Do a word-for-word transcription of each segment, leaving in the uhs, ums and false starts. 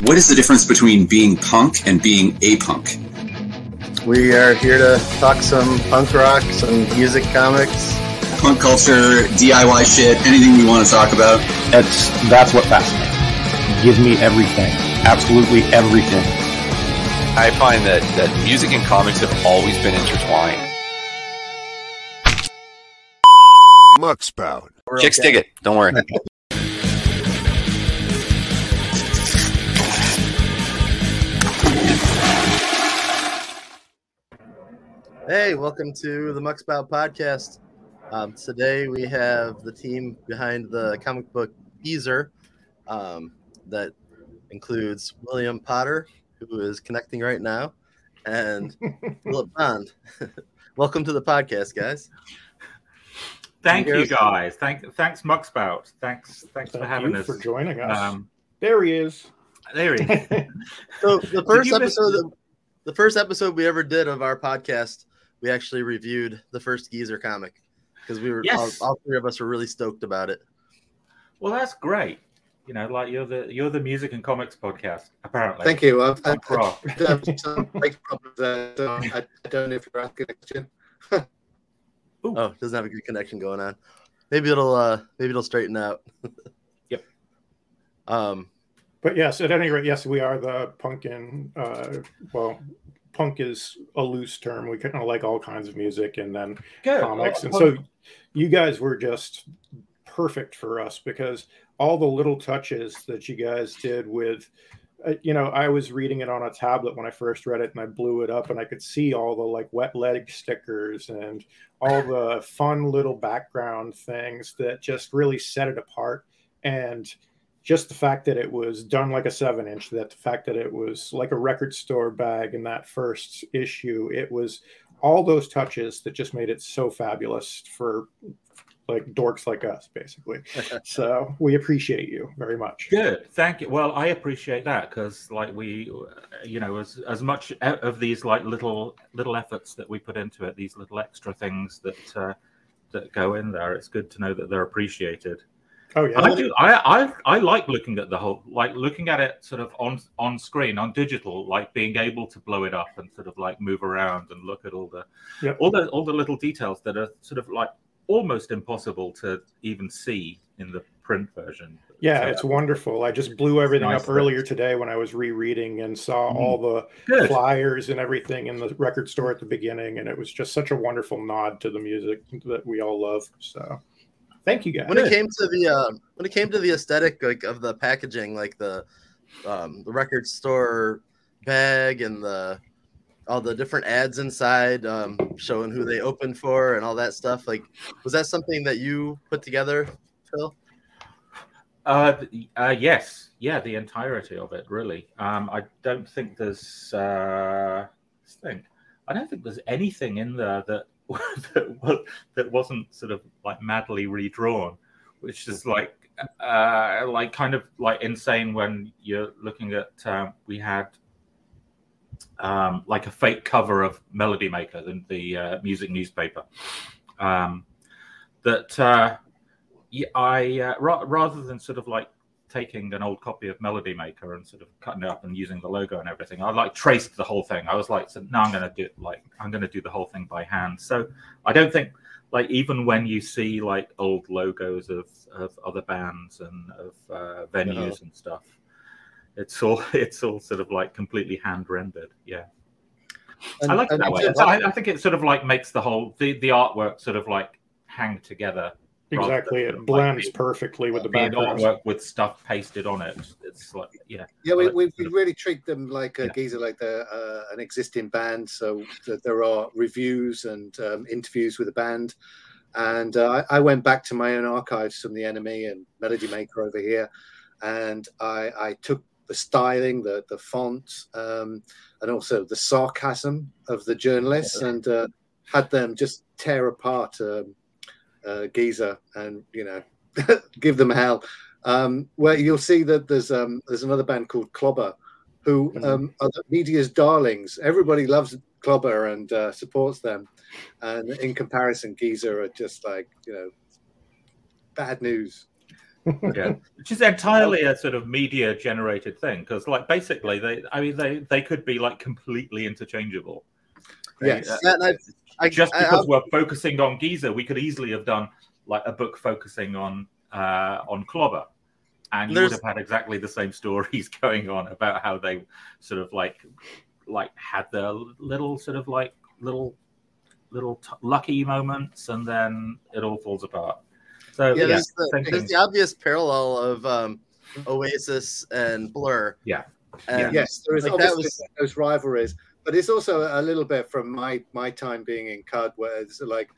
What is the difference between being punk and being a punk? We are here to talk some punk rock, some music, comics, punk culture, D I Y shit, anything we want to talk about. That's that's what fascinates me. Give me everything, absolutely everything. I find that, that music and comics have always been intertwined. Muckspout. Chicks dig it. Don't worry. Hey, welcome to the Muckspout podcast. Um, today we have the team behind the comic book Geezer, um, that includes William Potter, who is connecting right now, and Philip Bond. Welcome to the podcast, guys. Thank you, guys. Thank, thanks, Muckspout. Thanks, thanks Thank for having you us. For joining us. Um, there he is. There he is. So the first episode, that, the first episode we ever did of our podcast, we actually reviewed the first Geezer comic because we were yes. all, all three of us were really stoked about it. Well, that's great. You know, like you're the you're the music and comics podcast, apparently. Thank you. I've had some big problems there, so I don't know if you're asking a question. Oh, doesn't have a good connection going on. Maybe it'll uh, maybe it'll straighten out. Yep. Um, but yes, at any rate, yes, we are the punk and uh, well. Punk is a loose term. We kind of like all kinds of music and then Good. comics. And so you guys were just perfect for us because all the little touches that you guys did with, uh, you know, I was reading it on a tablet when I first read it and I blew it up and I could see all the like Wet Leg stickers and all the fun little background things that just really set it apart. And just the fact that it was done like a seven inch, that the fact that it was like a record store bag in that first issue, it was all those touches that just made it so fabulous for like dorks like us, basically. So we appreciate you very much. Good. Thank you. Well, I appreciate that because like we, you know, as, as much of these like little, little efforts that we put into it, these little extra things that, uh, that go in there, it's good to know that they're appreciated. Oh yeah, I do. I, I I like looking at the whole, like looking at it sort of on on screen, on digital, like being able to blow it up and sort of like move around and look at all the, yep. all the all the little details that are sort of like almost impossible to even see in the print version. Yeah, so, it's wonderful. I just blew everything nice up thing. earlier today when I was rereading and saw mm. all the Good. flyers and everything in the record store at the beginning, and it was just such a wonderful nod to the music that we all love. So. Thank you guys. When it came to the uh, when it came to the aesthetic like of the packaging, like the um, the record store bag and the all the different ads inside um, showing who they opened for and all that stuff, like was that something that you put together, Phil? Uh, uh yes, yeah, the entirety of it really. Um, I don't think there's uh, let's think. I don't think there's anything in there that. that wasn't sort of like madly redrawn, which is like uh, like kind of like insane when you're looking at um, we had um, like a fake cover of Melody Maker, the, the uh, music newspaper. Um, that uh, I uh, ra- rather than sort of like taking an old copy of Melody Maker and sort of cutting it up and using the logo and everything. I like traced the whole thing. I was like, so, no, I'm going to do it. Like, I'm going to do the whole thing by hand. So I don't think like, even when you see like old logos of, of other bands and of uh, venues yeah. and stuff, it's all, it's all sort of like completely hand rendered. Yeah. And, I like it that way. I, I think it sort of like makes the whole, the, the artwork sort of like hang together. Exactly, it blends like, perfectly with the background artwork with stuff pasted on it. It's like, yeah, yeah, we we, we really treat them like a yeah. Geezer, like they're uh, an existing band, so that there are reviews and um, interviews with the band. And uh, I, I went back to my own archives from the Enemy and Melody Maker over here, and I, I took the styling, the the font, um, and also the sarcasm of the journalists, yeah. and uh, had them just tear apart. Um, Uh, Geezer and you know give them hell. Um, where you'll see that there's um, there's another band called Clobber, who um, are the media's darlings. Everybody loves Clobber and uh, supports them, and in comparison, Geezer are just like you know bad news. Yeah, which is entirely a sort of media-generated thing, because, like, basically, they, I mean, they, they could be like completely interchangeable. They, yes, uh, yeah, no, I, just because I, I, we're focusing on Geezer, we could easily have done like a book focusing on uh, on Clobber, and you would have had exactly the same stories going on about how they sort of like like had their little sort of like little little t- lucky moments, and then it all falls apart. So, yeah, yeah, there's, the, there's the obvious parallel of um, Oasis and Blur. Yeah. And yes, there is like obviously was... those rivalries, but it's also a little bit from my my time being in Cud, where it's like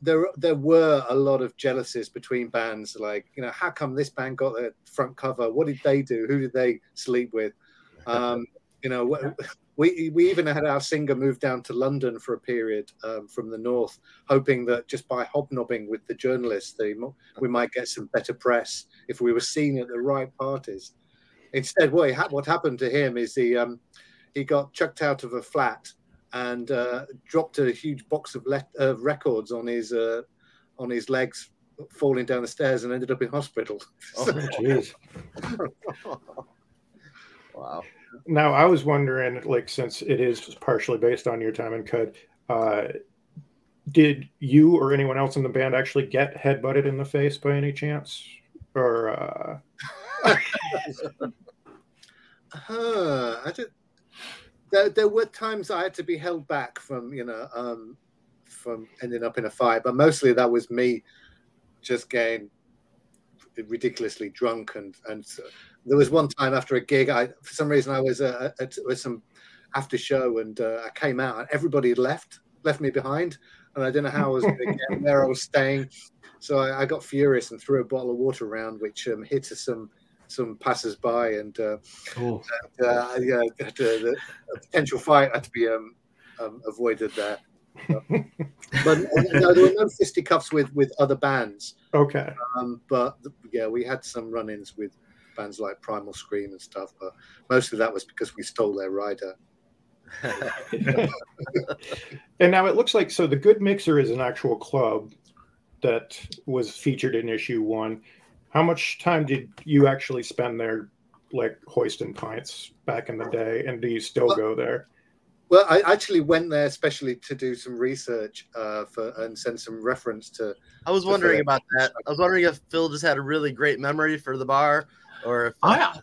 there there were a lot of jealousies between bands. Like, you know, how come this band got their front cover? What did they do? Who did they sleep with? Um, you know, we we even had our singer move down to London for a period um, from the north, hoping that just by hobnobbing with the journalists, they, we might get some better press if we were seen at the right parties. Instead, what, ha- what happened to him is he um, he got chucked out of a flat and uh, dropped a huge box of le- uh, records on his uh, on his legs, falling down the stairs, and ended up in hospital. Oh, jeez. Wow. Now, I was wondering, like, since it is partially based on your time in Cud, uh, did you or anyone else in the band actually get headbutted in the face by any chance? Or, uh... uh, I did. There, there were times I had to be held back from, you know, um, from ending up in a fight, but mostly that was me just getting ridiculously drunk and and. Uh, There was one time after a gig, I for some reason I was uh, at, at some after show, and uh, I came out and everybody had left, left me behind, and I didn't know how I was going to get where I was staying. So I, I got furious and threw a bottle of water around, which um, hit some some passers-by, and uh, oh. and, uh, yeah, the, the potential fight had to be um, um, avoided there. But, but no, there were no fisticuffs with, with other bands. Okay. Um, but yeah, we had some run-ins with bands like Primal Scream and stuff, but mostly that was because we stole their rider. And now it looks like, so the Good Mixer is an actual club that was featured in issue one. How much time did you actually spend there, like hoisting pints back in the day, and do you still well, go there? Well, I actually went there especially to do some research uh, for and send some reference to... I was wondering about that. I was wondering if Phil just had a really great memory for the bar. Or if I,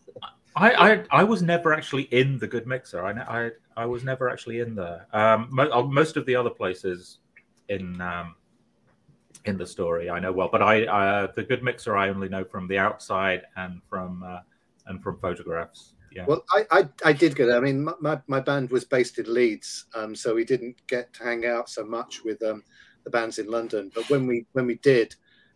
I, I, I was never actually in the Good Mixer. I, I, I was never actually in there. Um, mo- most of the other places in um, in the story I know well, but I, uh, the Good Mixer I only know from the outside and from uh, and from photographs. Yeah. Well, I, I, I did go there. I mean, my, my band was based in Leeds, um, so we didn't get to hang out so much with um, the bands in London. But when we when we did.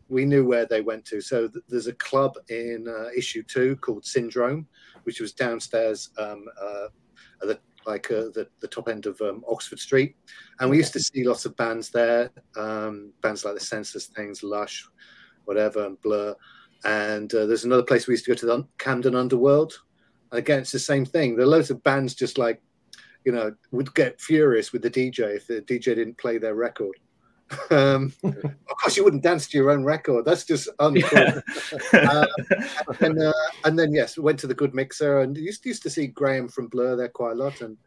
We knew where they went to. So th- there's a club in uh, issue two called Syndrome, which was downstairs, um, uh, at the, like uh, the, the top end of um, Oxford Street. And we used to see lots of bands there, um, bands like the Senseless Things, Lush, whatever, and Blur. And uh, there's another place we used to go to, the Camden Underworld. And again, it's the same thing. There are loads of bands just like, you know, would get furious with the D J if the D J didn't play their record. Um, of course, you wouldn't dance to your own record. That's just uncool. Yeah. uh, and, uh, and then, yes, went to the Good Mixer and used, used to see Graham from Blur there quite a lot, and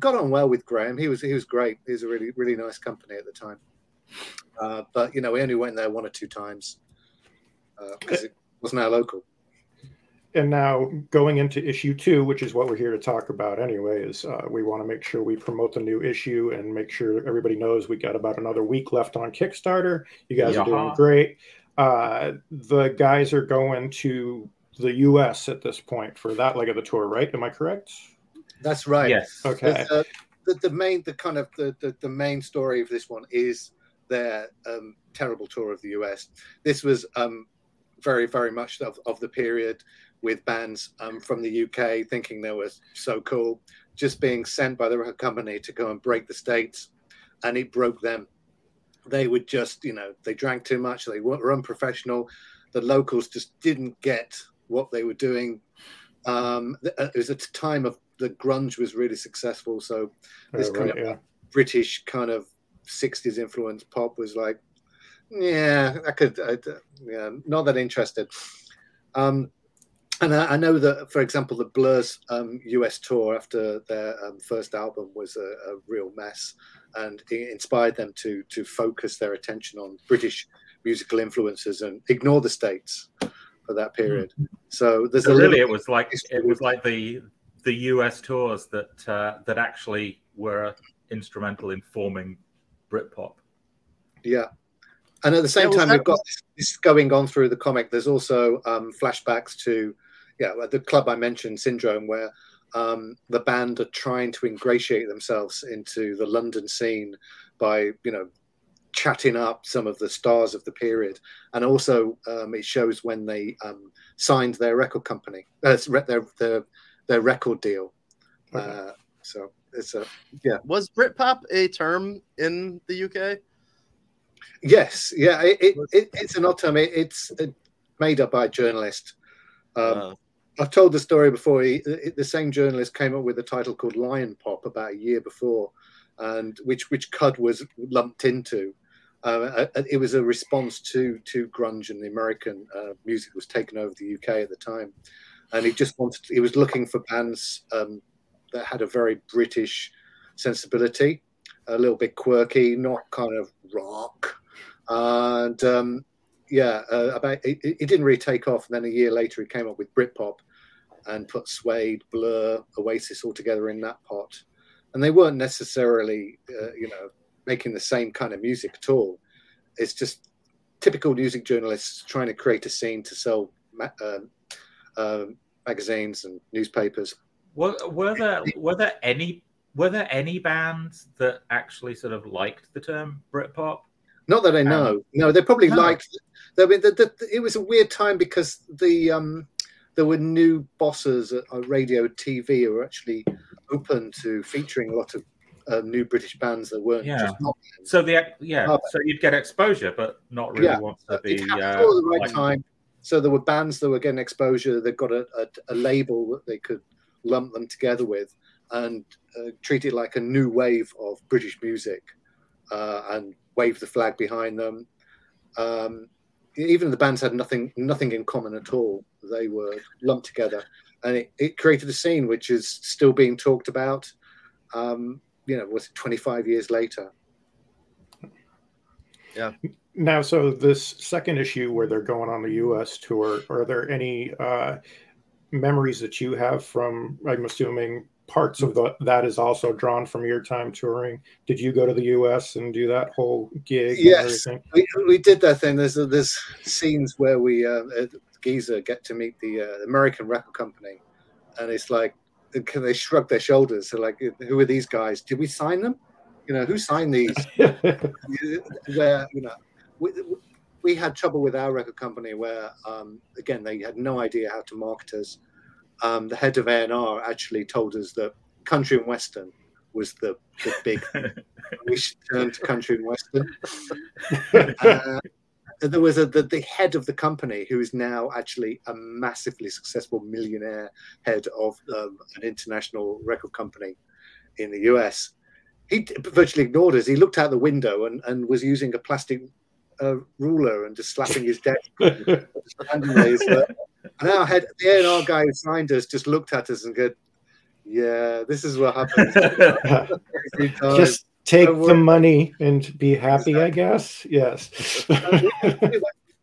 got on well with Graham. He was he was great. He was a really really nice company at the time. Uh, but you know, we only went there one or two times because uh, it wasn't our local. And now going into issue two, which is what we're here to talk about anyways, uh, we want to make sure we promote the new issue and make sure everybody knows we got about another week left on Kickstarter. You guys Yaha. are doing great. Uh, the guys are going to the U S at this point for that leg of the tour, right? Am I correct? That's right. Yes. Okay. Uh, the, the main, the kind of the, the, the main story of this one is their um, terrible tour of the U S. This was um, very, very much of, of the period with bands um, from the U K thinking they were so cool, just being sent by the company to go and break the States, and it broke them. They would just, you know, they drank too much, they were unprofessional, the locals just didn't get what they were doing. Um, it was a time of the grunge was really successful, so this oh, right, kind of yeah. British kind of sixties influence pop was like, yeah, I could, I, yeah, not that interested. Um, and I, I know that, for example, the Blur's um, U S tour after their um, first album was a, a real mess, and it inspired them to to focus their attention on British musical influences and ignore the States for that period. Mm. So there's so a really, it was like it was like the the U S tours that uh, that actually were instrumental in forming Britpop. Yeah. And at the same yeah, time, we've got this going on through the comic. There's also um, flashbacks to, yeah, the club I mentioned, Syndrome, where um, the band are trying to ingratiate themselves into the London scene by, you know, chatting up some of the stars of the period. And also, um, it shows when they um, signed their record company, uh, their, their their record deal. Okay. Uh, so it's a yeah. Was Britpop a term in the U K? Yes, yeah, it, it, it, it's an odd term. It, it's made up by a journalist. Um, wow. I've told the story before. He, it, the same journalist came up with a title called Lion Pop about a year before, and which which Cud was lumped into. Uh, it was a response to to grunge, and the American uh, music was taken over the U K at the time, and he just wanted. He was looking for bands um, that had a very British sensibility. A little bit quirky, not kind of rock, uh, and um, yeah, uh, about it, it didn't really take off. And then a year later, he came up with Britpop and put Suede, Blur, Oasis all together in that pot. And they weren't necessarily, uh, you know, making the same kind of music at all. It's just typical music journalists trying to create a scene to sell ma- uh, uh, magazines and newspapers. Were, were there were there any? Were there any bands that actually sort of liked the term Britpop? Not that I know. Um, no, they probably no. liked it. Mean, the, the, the, it was a weird time because the um, there were new bosses at, at radio, T V, who were actually open to featuring a lot of uh, new British bands that weren't yeah. just not. So the yeah, oh, so you'd get exposure, but not really yeah. want to be. It happened uh, all at the right like... time. So there were bands that were getting exposure. They got a, a, a label that they could lump them together with. And uh, treat it like a new wave of British music, uh, and wave the flag behind them. Um, even the bands had nothing, nothing in common at all. They were lumped together, and it, it created a scene which is still being talked about. Um, you know, was it twenty-five years later? Yeah. Now, so this second issue where they're going on the U S tour, are there any uh, memories that you have from? I'm assuming. Parts of the, that is also drawn from your time touring. Did you go to the U S and do that whole gig? Yes, and we, we did that thing. There's there's scenes where we uh, at Geezer get to meet the uh, American record company, and it's like, can they shrug their shoulders? They're like, who are these guys? Did we sign them? You know, who signed these? Where you know, we, we had trouble with our record company where um, again they had no idea how to market us. Um, the head of A and R actually told us that country and western was the, the big thing. We should turn to country and western. uh, there was a, the, the head of the company who is now actually a massively successful millionaire head of um, an international record company in the U S. He virtually ignored us. He looked out the window and, and was using a plastic uh, ruler and just slapping his desk randomly. His, uh, And our head, the A and R guy who signed us just looked at us and go, yeah, this is what happens. Just take the money and be happy, exactly. I guess. Yes.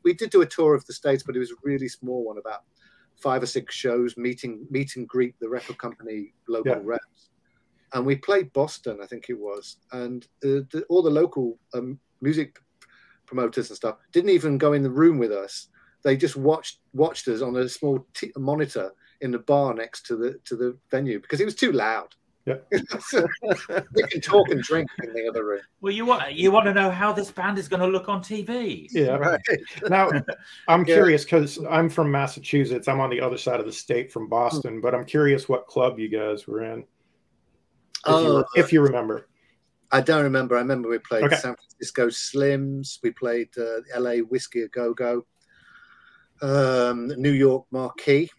We did do a tour of the States, but it was a really small one, about five or six shows, meeting, meet and greet the record company local yeah. reps. And we played Boston, I think it was. And uh, the, all the local um, music promoters and stuff didn't even go in the room with us. They just watched watched us on a small t- monitor in the bar next to the to the venue because it was too loud. Yeah, we can talk and drink in the other room. Well, you want you want to know how this band is going to look on T V? Yeah, right. Now, I'm yeah. curious because I'm from Massachusetts. I'm on the other side of the state from Boston, mm. but I'm curious what club you guys were in. If, oh, you, were, if you remember, I don't remember. I remember we played okay. San Francisco Slims. We played uh, L A Whiskey A Go-Go. Um, New York Marquee,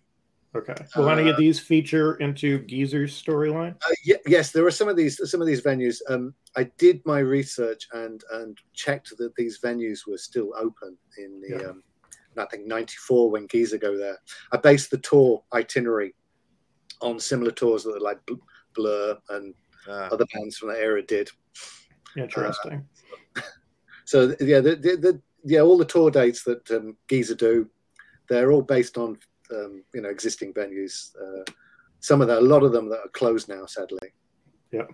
Okay. Will uh, any of these feature into Geezer's storyline? Uh, y- yes, there are some of these some of these venues. Um, I did my research and and checked that these venues were still open in the. Yeah. Um, I think ninety-four when Geezer go there. I based the tour itinerary on similar tours that like Blur and uh, other bands from that era did. Interesting. Uh, so yeah, the, the, the, yeah, all the tour dates that um, Geezer do, they're all based on um, you know existing venues. Uh, some of that, a lot of them that are closed now, sadly. Yeah.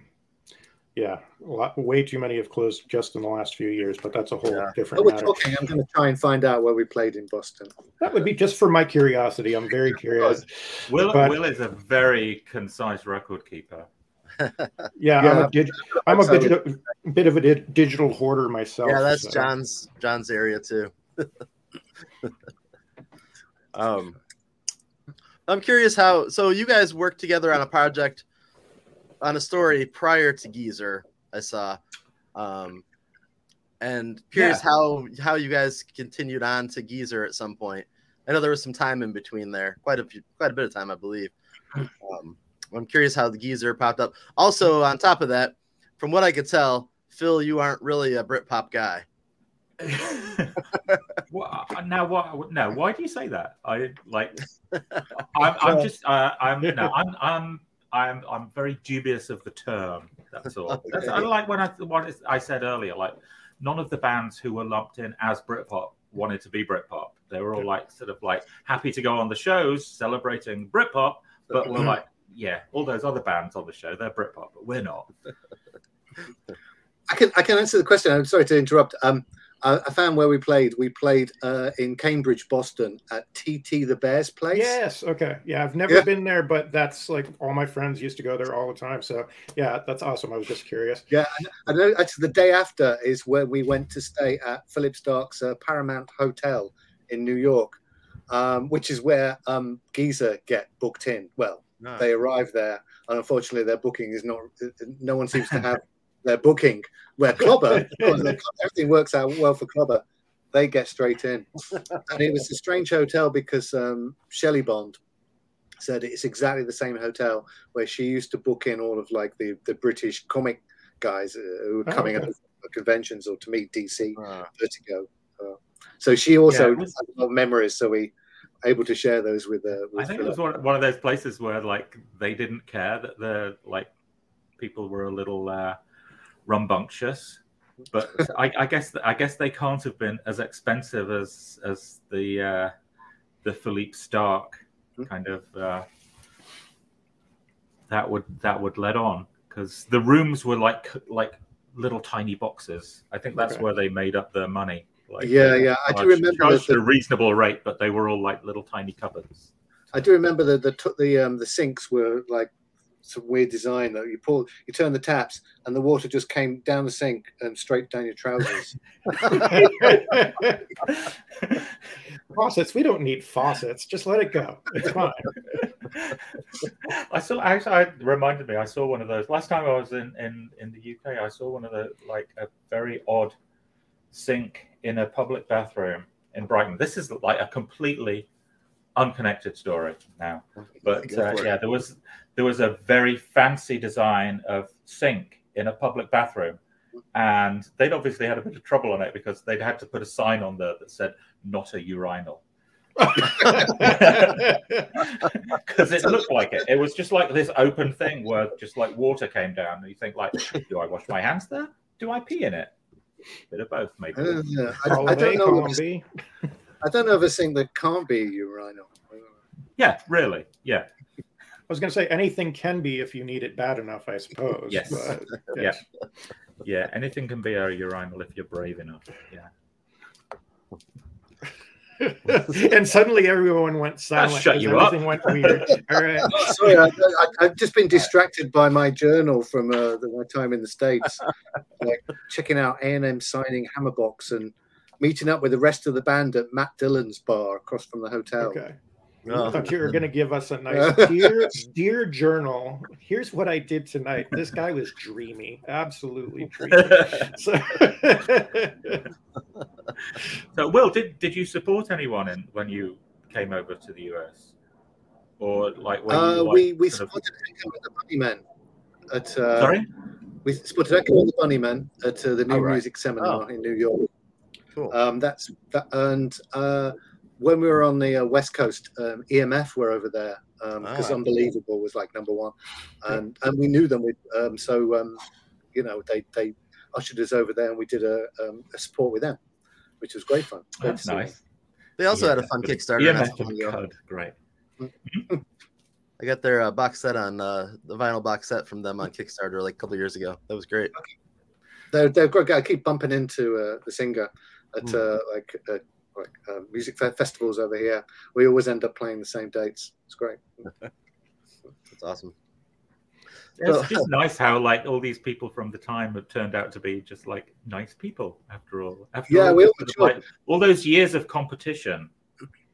Yeah, a lot, way too many have closed just in the last few years, but that's a whole yeah. different matter. Talking, I'm going to try and find out where we played in Boston. That would be just for my curiosity. I'm very curious. Will, but, Will is a very concise record keeper. yeah, yeah, I'm a, dig, I'm a bit, of, bit of a di- digital hoarder myself. Yeah, that's so. John's John's area too. um, I'm curious how. So you guys worked together on a project. On a story prior to Geezer, I saw, um, and curious yeah. how how you guys continued on to Geezer at some point. I know there was some time in between there, quite a few, quite a bit of time, I believe. Um, I'm curious how the Geezer popped up. Also, on top of that, from what I could tell, Phil, you aren't really a Britpop guy. well, now what? No, why do you say that? I like. I'm, I'm just. Uh, I'm no. I'm. I'm I'm I'm very dubious of the term. That's all. Okay. That's, I like when I what I said earlier. Like none of the bands who were lumped in as Britpop wanted to be Britpop. They were all like sort of like happy to go on the shows celebrating Britpop, but we're like, yeah, all those other bands on the show they're Britpop, but we're not. I can I can answer the question. I'm sorry to interrupt. Um, I, I found where we played. We played uh, in Cambridge, Boston, at T T the Bears place. Yes. Okay. Yeah, I've never yeah. been there, but that's like all my friends used to go there all the time. So yeah, that's awesome. I was just curious. Yeah, I know. Actually, the day after is where we went to stay at Philip Stark's uh, Paramount Hotel in New York, um, which is where um, Geezer get booked in. Well, no. They arrive there, and unfortunately, their booking is not. No one seems to have. Their booking, where Clobber, everything works out well for Clobber. They get straight in. And it was a strange hotel because um, Shelley Bond said it's exactly the same hotel where she used to book in all of like the, the British comic guys uh, who were coming oh, okay. up for conventions or to meet D C, ah. Vertigo. Uh, so she also yeah, was... had a lot of memories, so we were able to share those with... Uh, with I think Philip. It was one, one of those places where like they didn't care that the like people were a little... Uh, rumbunctious, but I, I guess I guess they can't have been as expensive as as the uh, the Philippe Stark kind of uh, that would that would let on because the rooms were like like little tiny boxes. I think that's okay. where they made up their money. Like, yeah, yeah, I do remember charged the, a reasonable rate, but they were all like little tiny cupboards. I do remember that the the the, um, the sinks were like. Some weird design though. You pull, you turn the taps, and the water just came down the sink and straight down your trousers. Faucets, we don't need faucets. Just let it go. It's fine. I saw. Actually, I reminded me. I saw one of those last time I was in, in, in the U K. I saw one of the like a very odd sink in a public bathroom in Brighton. This is like a completely unconnected story now, but uh, yeah, there was. There was a very fancy design of sink in a public bathroom, and they'd obviously had a bit of trouble on it because they'd had to put a sign on there that said "not a urinal" because it looked like it. It was just like this open thing where just like water came down, and you think like, "Do I wash my hands there? Do I pee in it? A bit of both, maybe." I don't know. I, I, don't, know if, I don't know of a thing that can't be a urinal. Yeah, really. Yeah. I was going to say anything can be if you need it bad enough, I suppose. Yes. But, yeah. yeah. Yeah. Anything can be a urinal if you're brave enough. Yeah. And suddenly everyone went silent. That shut you up. Everything went weird. All right. Oh, sorry, I, I, I've just been distracted by my journal from uh, my time in the States, like checking out A and M signing Hammerbox and meeting up with the rest of the band at Matt Dillon's bar across from the hotel. Okay. No. I thought you were going to give us a nice dear, dear journal. Here's what I did tonight. This guy was dreamy, absolutely dreamy. So, so Will, did, did you support anyone in, when you came over to the U S? or like when uh, you were, we like, we spotted of... Echo with the Bunnymen at uh, sorry, we spotted Echo with the Bunnymen at uh, the New oh, right. Music Seminar oh. in New York. Cool. Um, that's that, and uh, when we were on the uh, West Coast, um, E M F were over there because um, oh, Unbelievable cool. was like number one, and yeah. and we knew them. We um, so um, you know they they ushered us over there, and we did a, um, a support with them, which was great fun. Great that's nice. Them. They also yeah, had a fun good. Kickstarter. Yeah, yeah. Cud. Great. I got their uh, box set on uh, the vinyl box set from them on Kickstarter like a couple of years ago. That was great. Okay. They're, they're great. I keep bumping into uh, the singer at uh, like uh, like uh, music fe- festivals over here. We always end up playing the same dates. It's great. That's awesome. Yeah, it's just nice how like all these people from the time have turned out to be just like nice people after all. After yeah, all, we all, sort of, like, all those years of competition,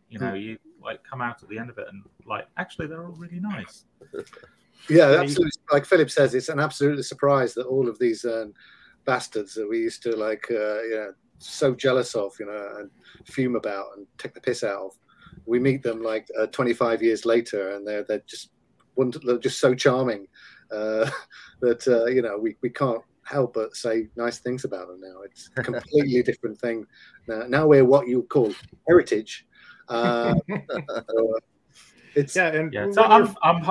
you know, you like come out at the end of it and like actually they're all really nice. Yeah, so absolutely. You... Like Philip says, it's an absolute surprise that all of these um, bastards that we used to like, uh, you know, so jealous of, you know, and fume about and take the piss out of, we meet them like uh, twenty-five years later, and they're they're just they're just so charming. Uh, that uh, you know we, we can't help but say nice things about them now. It's a completely different thing now. Now we're what you call heritage. Uh, so it's yeah. And yeah. So I'm, I'm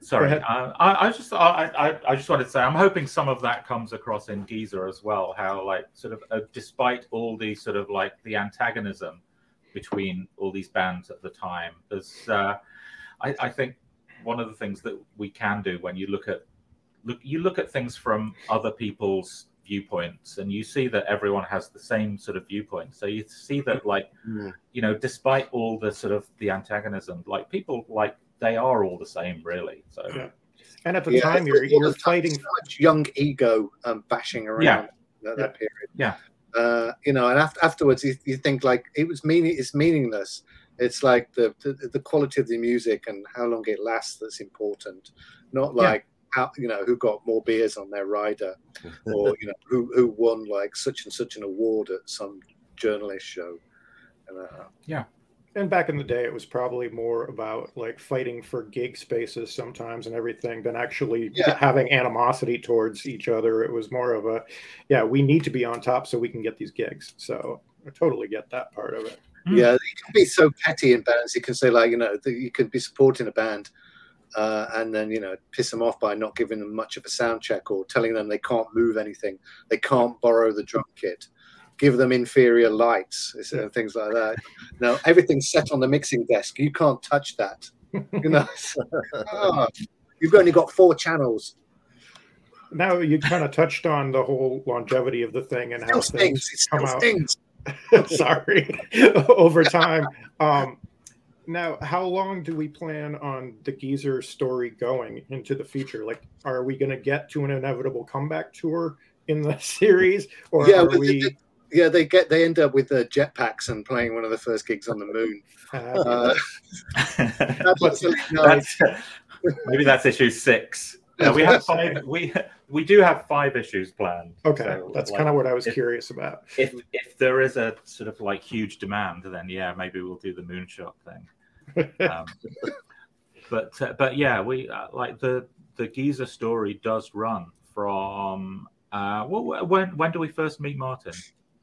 sorry. I, I just I, I I just wanted to say I'm hoping some of that comes across in Geezer as well. How like sort of uh, despite all the sort of like the antagonism between all these bands at the time, there's uh, I, I think. One of the things that we can do when you look at look you look at things from other people's viewpoints, and you see that everyone has the same sort of viewpoint. So you see that, like, mm. you know, despite all the sort of the antagonism, like people, like they are all the same, really. So, yeah. and at the yeah, time, you're you're fighting so much young ego um, bashing around yeah. that, that yeah. period. Yeah, uh, you know, and after, afterwards, you, you think like it was meaning it's meaningless. It's like the, the the quality of the music and how long it lasts that's important, not like yeah. how you know who got more beers on their rider, or you know who, who won like such and such an award at some journalist show. And, uh, yeah, and back in the day, it was probably more about like fighting for gig spaces sometimes and everything than actually yeah. having animosity towards each other. It was more of a yeah, we need to be on top so we can get these gigs. So I totally get that part of it. Yeah, you can be so petty in bands. You can say, like, you know, you could be supporting a band uh, and then, you know, piss them off by not giving them much of a sound check or telling them they can't move anything. They can't borrow the drum kit. Give them inferior lights and things like that. No, everything's set on the mixing desk. You can't touch that. You know, oh, you've only got four channels. Now you kind of touched on the whole longevity of the thing and how still things stings. come out. Stings. Sorry, over time. Um, now, how long do we plan on the Geezer story going into the future? Like, are we going to get to an inevitable comeback tour in the series, or yeah, are we? They, yeah, they get they end up with uh, jetpacks and playing one of the first gigs on the moon. Uh, that's, that's, maybe that's issue six. No, we have five. We we do have five issues planned. Okay, so that's like, kind of what I was if, curious about. If if there is a sort of like huge demand, then yeah, maybe we'll do the moonshot thing. Um, but uh, but yeah, we uh, like the the Geezer story does run from. Uh, well, when when do we first meet Martin?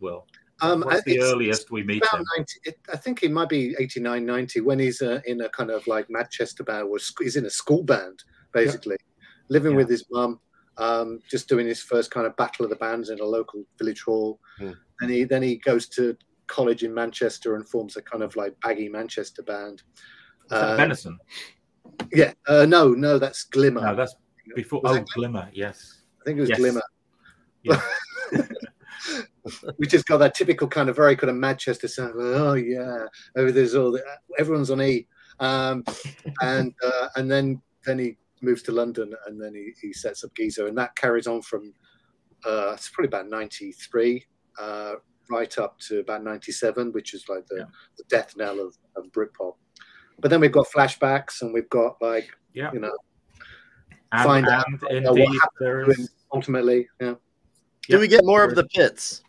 Will um, what's the earliest we meet him? ninety It, I think it might be eighty-nine, ninety when he's uh, in a kind of like Manchester band, or sc- he's in a school band basically. Yeah. Living yeah. with his mum, um, just doing his first kind of battle of the bands in a local village hall. Mm. And he then he goes to college in Manchester and forms a kind of like baggy Manchester band. Uh, Venison? Yeah. Uh, no, no, that's Glimmer. No, that's before. Was oh, that Glimmer? Glimmer, yes. I think it was yes. Glimmer. Yeah. We just got that typical kind of very kind of Manchester sound. Oh, yeah. There's all the, everyone's on E. Um, and, uh, and then, then he... moves to London, and then he, he sets up Geezer, and that carries on from uh, it's probably about ninety-three uh, right up to about ninety-seven, which is like the, yeah. the death knell of, of Britpop. But then we've got flashbacks, and we've got like yeah. you know and, find and out you know, what happened is... to him ultimately. Yeah. Do yeah. we get more of the pits?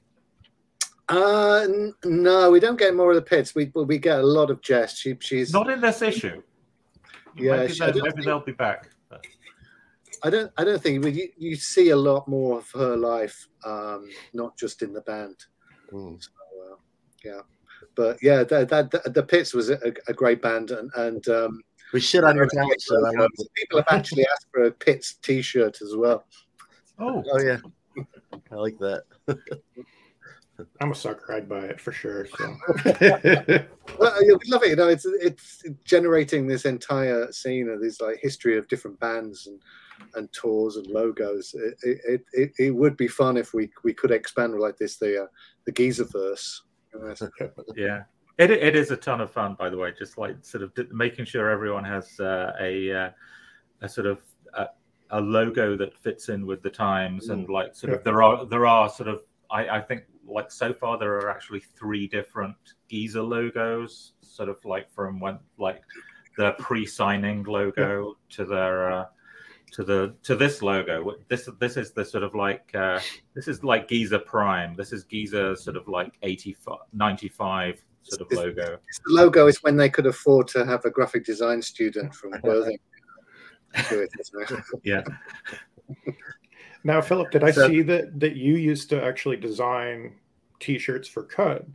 Uh, n- no, we don't get more of the pits. We we get a lot of Jess. She she's not in this issue. Yeah, maybe, they, maybe think, they'll be back. I don't. I don't think. But you, you see a lot more of her life, um, not just in the band. Mm. So, uh, yeah, but yeah, that, that, that the Pits was a, a great band, and and um, we shit on your talent. People have actually asked for a Pits T-shirt as well. Oh, oh yeah, I like that. I'm a sucker. I'd buy it for sure. So. Well, you'll love it. You know, it's it's generating this entire scene of this like history of different bands and, and tours and logos. It it, it it would be fun if we we could expand like this the uh, the Geezerverse. Yeah, it it is a ton of fun. By the way, just like sort of making sure everyone has uh, a uh, a sort of a, a logo that fits in with the times mm. and like sort yeah. of there are there are sort of I, I think. Like so far, there are actually three different Geezer logos, sort of like from when, like the pre-signing logo to their uh, to the to this logo. This this is the sort of like uh, this is like Geezer Prime. This is Geezer sort of like eighty-five, ninety-five sort of logo. It's the logo is when they could afford to have a graphic design student from Worthing do it. Yeah. Now, Philip, did I so, see that, that you used to actually design T-shirts for Cud?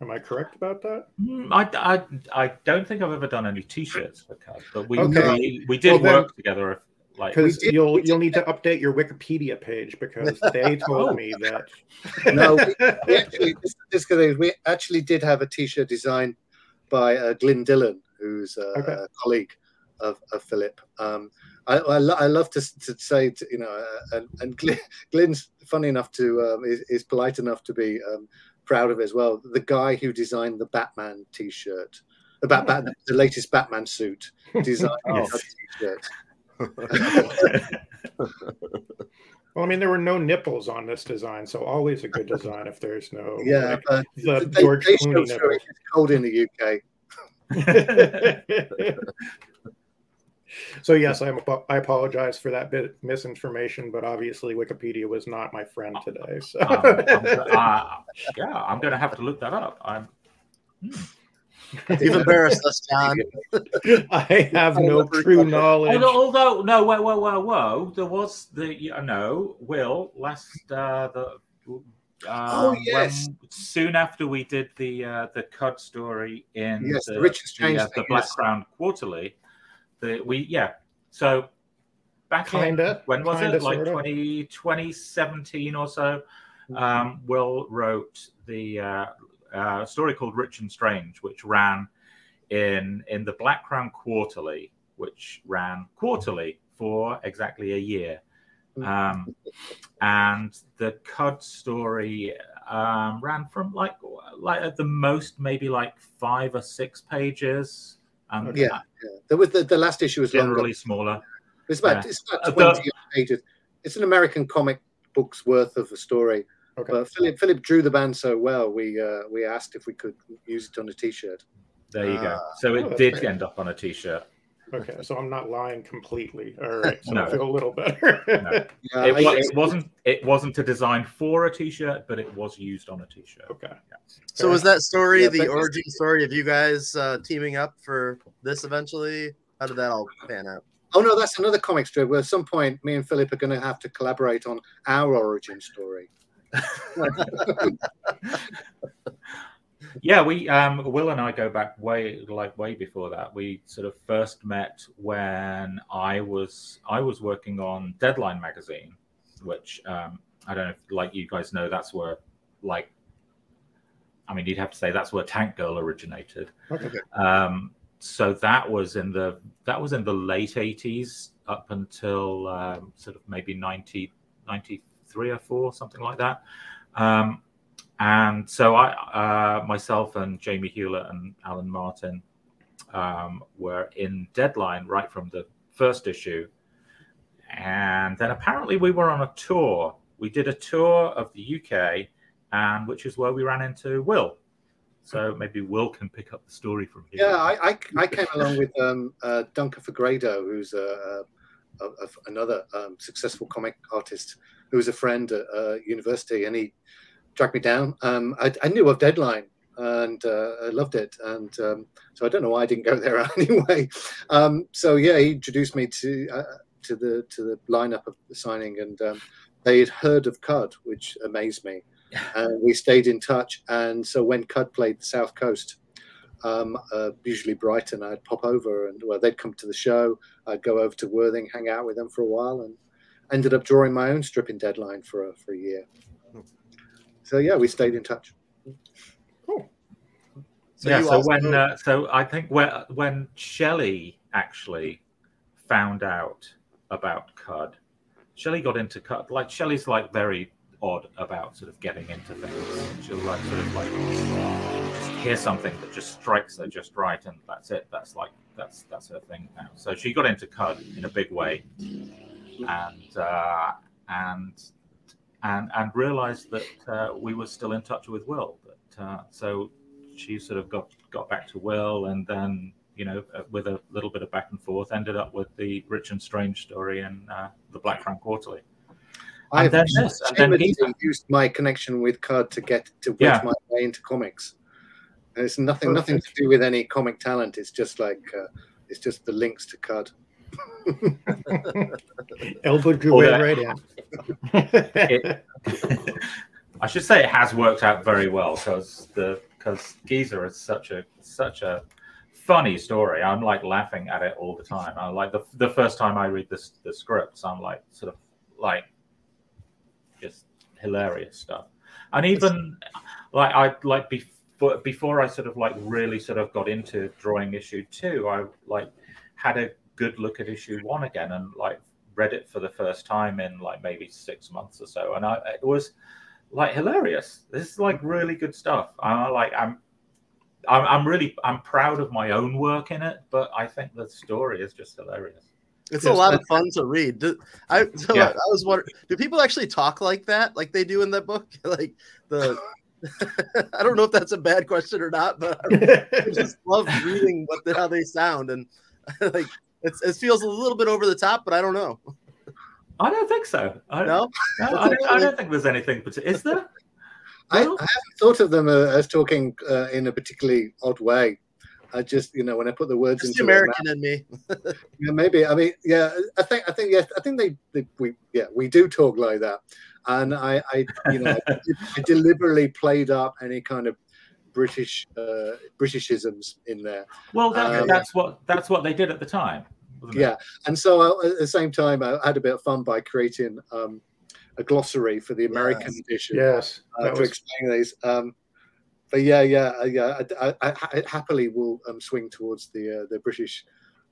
Am I correct about that? I, I, I don't think I've ever done any T-shirts for Cud, but we okay. we, we did well, then, work together. Like because you'll you'll need to update your Wikipedia page because they told oh. me that. No, we actually, this, this, we actually did have a T-shirt designed by uh, Glyn Dillon, who's a, okay. a colleague of, of Philip. Um, I, I, lo- I love to, to say, to, you know, uh, and, and Glyn, Glyn's funny enough to, um, is, is polite enough to be um, proud of it as well. The guy who designed the Batman T-shirt, the, Bat- oh. Batman, the latest Batman suit, designed oh. the T-shirt. Well, I mean, there were no nipples on this design, so always a good design if there's no. Yeah, like, uh, the they, George they Clooney nipples. It's cold in the U K. So, yes, I'm, I apologize for that bit of misinformation, but obviously Wikipedia was not my friend today. So. um, I'm, uh, yeah, I'm going to have to look that up. I'm... You've embarrassed us, John. I have no true knowledge. Although, although, no, whoa, whoa, whoa, whoa. There was the, you know, Will, last, uh, the, uh, oh, yes. When, soon after we did the uh, the Cud story in yes, the, the, Rich and Strange the, uh, the Black Crown Quarterly. The, we yeah so back kinda, in when was kinda, it like twenty, twenty seventeen or so um mm-hmm. Will wrote the uh, uh story called Rich and Strange, which ran in in the Black Crown Quarterly, which ran quarterly for exactly a year um and the Cud story um ran from like like at the most maybe like five or six pages. Um, yeah, yeah, there was the, the last issue was generally longer. Smaller. It's about yeah. it's about twenty the, pages. It's an American comic book's worth of a story. Okay. But Philip Philip drew the band so well, we uh, we asked if we could use it on a T-shirt. There you uh, go. So it oh, did fair. end up on a T-shirt. Okay, so I'm not lying completely. All right, so no. I feel a little better. No. Yeah, it, I, was, it wasn't it wasn't a design for a T-shirt, but it was used on a T-shirt. Okay. Yeah. So was that story yeah, the origin was... story of you guys uh, teaming up for this eventually? How did that all pan out? Oh no, that's another comic strip where at some point me and Philip are going to have to collaborate on our origin story. Yeah, we um, Will and I go back way like way before that. We sort of first met when I was I was working on Deadline magazine, which um, I don't know if like you guys know that's where like I mean you'd have to say that's where Tank Girl originated. Okay. Um, so that was in the that was in the late eighties up until um, sort of maybe ninety, ninety-three or four, something like that. Um, And so I, uh, myself and Jamie Hewlett and Alan Martin um, were in Deadline right from the first issue. And then apparently we were on a tour. We did a tour of the U K, and which is where we ran into Will. So maybe Will can pick up the story from here. Yeah, I, I, I came along with um, uh, Duncan Fagredo, who's a, a, a, another um, successful comic artist who was a friend at uh, university, and he dragged me down. Um, I, I knew of Deadline and uh, I loved it. And um, so I don't know why I didn't go there anyway. Um, so yeah, he introduced me to uh, to the to the lineup of the signing, and um, they had heard of Cud, which amazed me. And we stayed in touch. And so when Cud played the South Coast, um, uh, usually Brighton, I'd pop over, and well, they'd come to the show. I'd go over to Worthing, hang out with them for a while, and ended up drawing my own strip in Deadline for a, for a year. So yeah, we stayed in touch. Cool. So yeah. So when uh, so I think when when Shelley actually found out about Cud, Shelley got into Cud. Like Shelley's like very odd about sort of getting into things. She'll like sort of like just hear something that just strikes her just right, and that's it. That's like that's that's her thing now. So she got into Cud in a big way, and uh, and and and realised that uh, we were still in touch with Will. But uh, so she sort of got got back to Will, and then you know with a little bit of back and forth, ended up with the Rich and Strange story and uh, the Black Crown Quarterly. And I've then this, and then Geezer used my connection with Cud to get to wedge yeah. my way into comics. And it's nothing, Perfect. nothing to do with any comic talent. It's just like uh, it's just the links to Cud. Elbow Drew Radio. It, I should say it has worked out very well because the because Geezer is such a such a funny story. I'm like laughing at it all the time. I like the the first time I read this the scripts, I'm like sort of like. Just hilarious stuff, and even like I like before before I sort of like really sort of got into drawing issue two, I like had a good look at issue one again and like read it for the first time in like maybe six months or so, and I it was like hilarious. This is like really good stuff. I like I'm I'm, I'm really I'm proud of my own work in it, but I think the story is just hilarious. It's a lot of fun to read. Do, I, so yeah. I, I was wondering, do people actually talk like that, like they do in that book? Like the, I don't know if that's a bad question or not, but I, I just love reading what the, how they sound, and like it's, it feels a little bit over the top, but I don't know. I don't think so. I, no, no I, don't, I don't think there's anything. But is there? I, no? I haven't thought of them as talking uh, in a particularly odd way. I just, you know, when I put the words just into the American in me, yeah, maybe. I mean, yeah, I think, I think, yeah, I think they, they we, yeah, we do talk like that, and I, I you know, I, I deliberately played up any kind of British, uh, Britishisms in there. Well, that, um, that's what that's what they did at the time. Yeah, it? and so I, at the same time, I had a bit of fun by creating um, a glossary for the American yes. edition. Yes, uh, to was... explain these. Um, But yeah, yeah, yeah. I, I, I happily will um, swing towards the uh, the British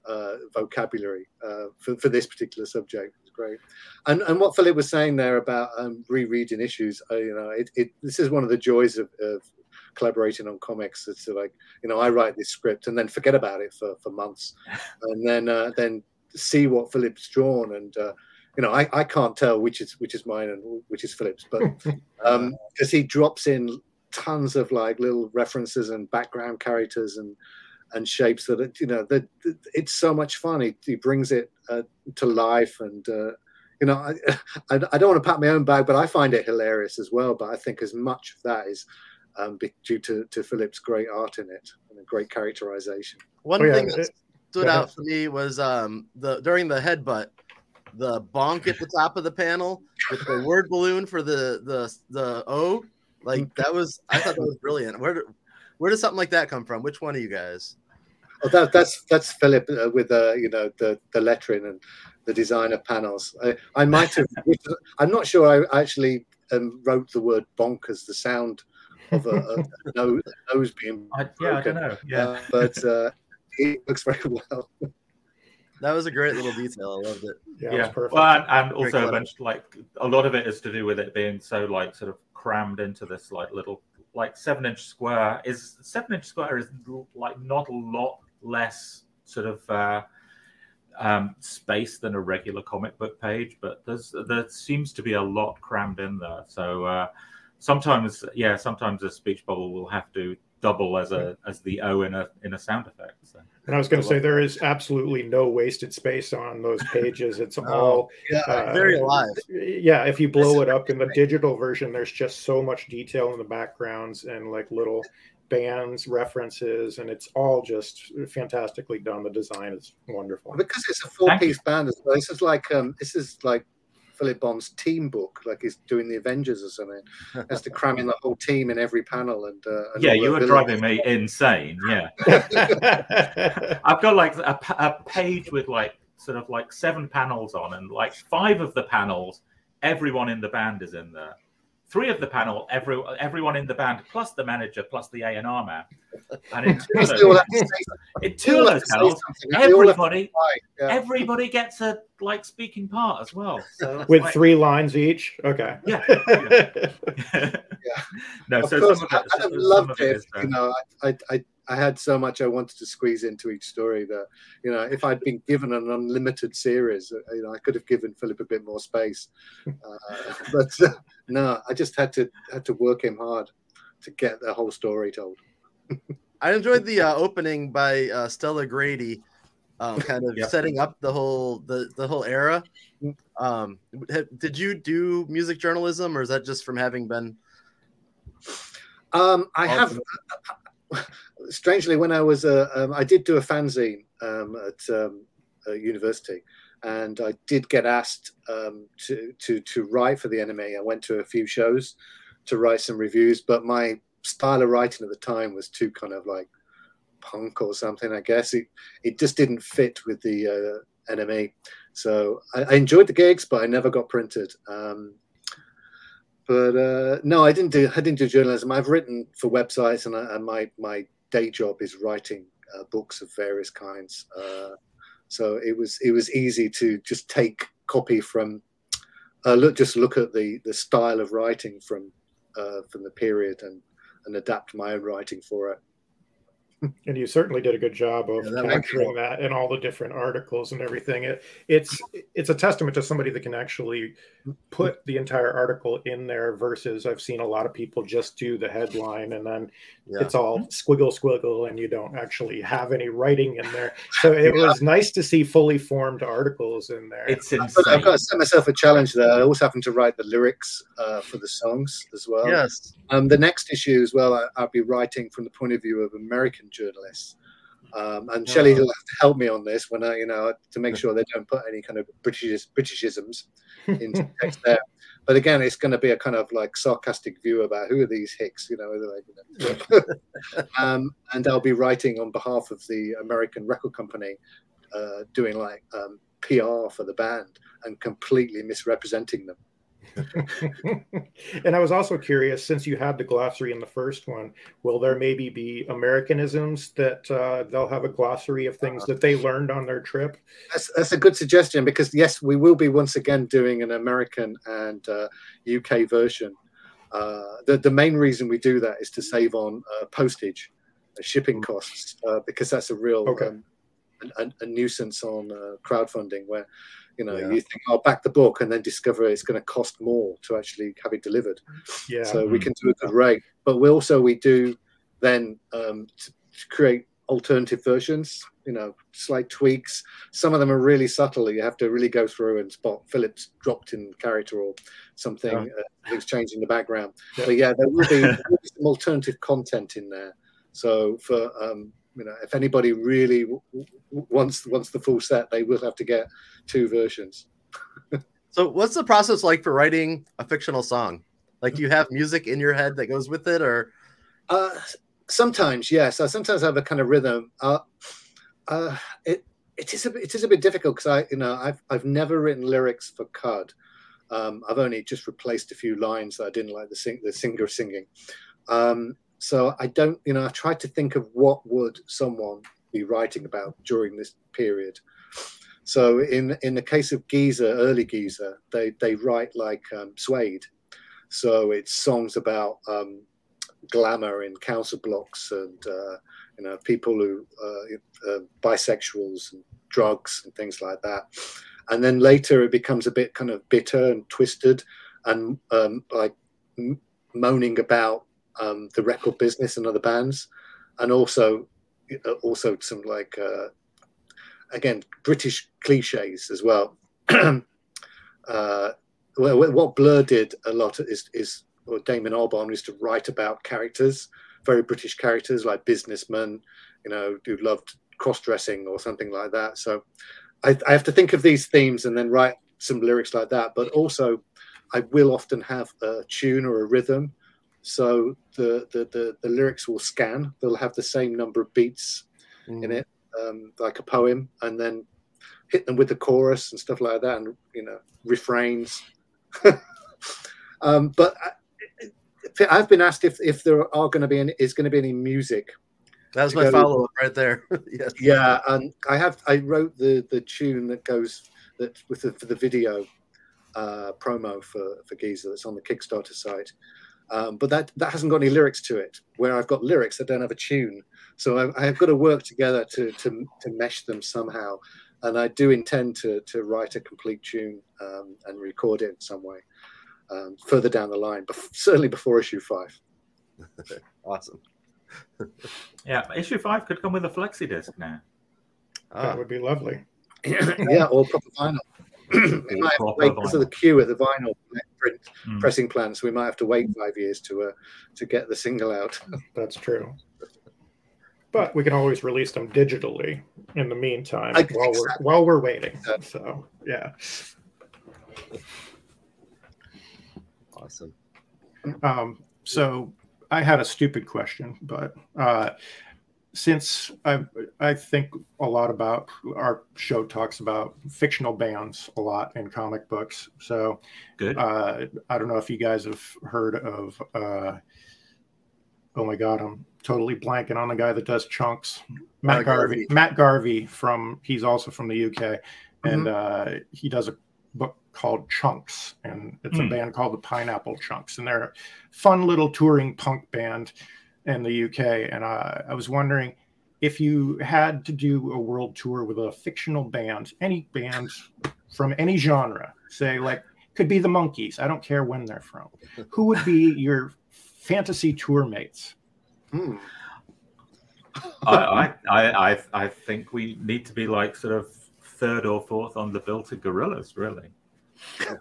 uh, vocabulary uh, for, for this particular subject. It's great, and and what Philip was saying there about um, rereading issues. Uh, you know, it, it this is one of the joys of, of collaborating on comics. It's like you know, I write this script and then forget about it for, for months, and then uh, then see what Philip's drawn and. Uh, You know, I, I can't tell which is which is mine and which is Philip's, but um, because he drops in. Tons of like little references and background characters and and shapes that it, you know that it's so much fun. He, he brings it uh, to life, and uh, you know I, I I don't want to pat my own back, but I find it hilarious as well. But I think as much of that is um, due to to Philip's great art in it and a great characterization. One oh, yeah. thing that stood out for me was um, the during the headbutt. The bonk at the top of the panel with the word balloon for the the the O. Like that was, I thought that was brilliant. Where, where does something like that come from? Which one of you guys? Oh, that, that's that's Philip uh, with the uh, you know the the lettering and the design of panels. I, I might have. I'm not sure. I actually um, wrote the word "bonk" as the sound of a, a, a nose, a nose being broken. I, yeah, I don't know. Yeah, uh, but uh, it works very well. That was a great little detail. I loved it. Yeah, yeah. It was perfect. Well, and also, eventually, like a lot of it is to do with it being so like sort of. Crammed into this like little like seven inch square is seven inch square is like not a lot less sort of uh um space than a regular comic book page, but there's there seems to be a lot crammed in there, so uh sometimes yeah sometimes a speech bubble will have to double as a as the O in a in a sound effect. So. And I was going to say there is absolutely no wasted space on those pages. It's all yeah, uh, very alive. Yeah, if you blow it up in the digital version, there's just so much detail in the backgrounds and like little bands, references, and it's all just fantastically done. The design is wonderful. Because it's a four-piece band as well. This is like um, this is like Philip Bond's team book, like he's doing the Avengers or something. Has to cram in the whole team in every panel. And, uh, and yeah, you were driving me insane. Yeah, I've got like a, a page with like sort of like seven panels on, and like five of the panels, everyone in the band is in there. Three of the panel, every, everyone in the band, plus the manager, plus the A and R man. And in two of those, in two of those panels, everybody, yeah. everybody gets a like speaking part as well. So with like, three lines each? Okay. Yeah. yeah. yeah. No, of so course, some of it, I, I've loved it. Is, uh, you know, I, I, I had so much I wanted to squeeze into each story that, you know, if I'd been given an unlimited series, you know, I could have given Philip a bit more space. Uh, but... Uh, No, I just had to had to work him hard to get the whole story told. I enjoyed the uh, opening by uh, Stella Grady, um, kind of yeah. setting up the whole the, the whole era. Um, did you do music journalism, or is that just from having been? Um, I awesome. have. Strangely, when I was uh, um, I did do a fanzine um, at um, uh, university. And I did get asked um, to, to to write for the N M E. I went to a few shows to write some reviews, but my style of writing at the time was too kind of like punk or something, I guess. It it just didn't fit with the uh, N M E. So I, I enjoyed the gigs, but I never got printed. Um, but uh, no, I didn't do I didn't do journalism. I've written for websites, and, I, and my my day job is writing uh, books of various kinds. Uh, So it was it was easy to just take copy from, uh, look just look at the, the style of writing from uh, from the period and, and adapt my own writing for it. And you certainly did a good job of yeah, that capturing that in all the different articles and everything. It, it's it's a testament to somebody that can actually put the entire article in there versus I've seen a lot of people just do the headline and then yeah. it's all squiggle, squiggle, and you don't actually have any writing in there. So it yeah. was nice to see fully formed articles in there. It's insane. I've got to set myself a challenge there. I also happen to write the lyrics uh, for the songs as well. Yes. Um, the next issue as well, I, I'll be writing from the point of view of American journalists, um, and oh. Shelley will have to help me on this when I, you know, to make sure they don't put any kind of British Britishisms into the text there. But again, it's going to be a kind of like sarcastic view about who are these hicks, you know. Like, um, and I'll be writing on behalf of the American record company, uh, doing like um, P R for the band and completely misrepresenting them. And I was also curious, since you had the glossary in the first one, will there maybe be Americanisms that uh, they'll have a glossary of things that they learned on their trip? That's, that's a good suggestion, because yes, we will be once again doing an American and uh, U K version. Uh, the, the main reason we do that is to save on uh, postage, uh, shipping costs, uh, because that's a real okay. um, a, a nuisance on uh, crowdfunding where You know, yeah. you think, I'll back the book and then discover it's going to cost more to actually have it delivered. Yeah. So mm-hmm. we can do a good rate. But we also, we do then um, to, to create alternative versions, you know, slight tweaks. Some of them are really subtle. You have to really go through and spot Philip's dropped in character or something oh. uh, that's changed in the background. Yeah. But yeah, there will be, there will be some alternative content in there. So for, um, you know, if anybody really w- w- wants wants the full set, they will have to get two versions. So, what's the process like for writing a fictional song? Like, do you have music in your head that goes with it, or uh, sometimes yes, I sometimes have a kind of rhythm. Uh, uh, it it is a it is a bit difficult because I you know I've I've never written lyrics for Cud. Um, I've only just replaced a few lines that I didn't like the sing- the singer singing. Um, So I don't, you know, I tried to think of what would someone be writing about during this period. So in, in the case of Geezer, early Geezer, they, they write like um, Suede. So it's songs about um, glamour in council blocks and, uh, you know, people who, uh, uh, bisexuals and drugs and things like that. And then later it becomes a bit kind of bitter and twisted and um, like m- moaning about Um, the record business and other bands, and also also some like uh, again British cliches as well. uh, well, what Blur did a lot is is or Damon Albarn used to write about characters, very British characters like businessmen, you know, who loved cross-dressing or something like that. So I, I have to think of these themes and then write some lyrics like that. But also I will often have a tune or a rhythm. So the the, the, the lyrics will scan. They'll have the same number of beats mm. in it, um, like a poem, and then hit them with the chorus and stuff like that, and, you know, refrains. um, but I, I've been asked if, if there are going to be any, is going to be any music. That was my follow up right there. Yes. Yeah, and I have I wrote the, the tune that goes that with the, for the video uh, promo for for Geezer that's on the Kickstarter site, um, but that, that hasn't got any lyrics to it. Where I've got lyrics, I don't have a tune, so I, I've got to work together to, to to mesh them somehow. And I do intend to to write a complete tune um, and record it in some way um, further down the line, but certainly before issue five. Awesome. Yeah, issue five could come with a flexi disc now. Ah. That would be lovely. Yeah, or proper vinyl. We might have to wait because of the queue at the vinyl print mm. pressing plant, so we might have to wait five years to uh, to get the single out. That's true. But we can always release them digitally in the meantime I, while exactly. we're while we're waiting. Yeah. So yeah. Awesome. Um, so. I had a stupid question, but uh, since I I think a lot about our show talks about fictional bands a lot in comic books. So good. Uh, I don't know if you guys have heard of. Uh, oh my God, I'm totally blanking on the guy that does Chunks, Matt Garvey. Matt Garvey from he's also from the U K, mm-hmm. and uh, he does a book called Chunks, and it's mm. a band called the Pineapple Chunks, and they're a fun little touring punk band in the U K. And I, I was wondering if you had to do a world tour with a fictional band, any band from any genre, say like could be the Monkees, I don't care when they're from, who would be your fantasy tour mates? Mm. I, I I I think we need to be like sort of third or fourth on the bill to Gorillaz, really. yeah,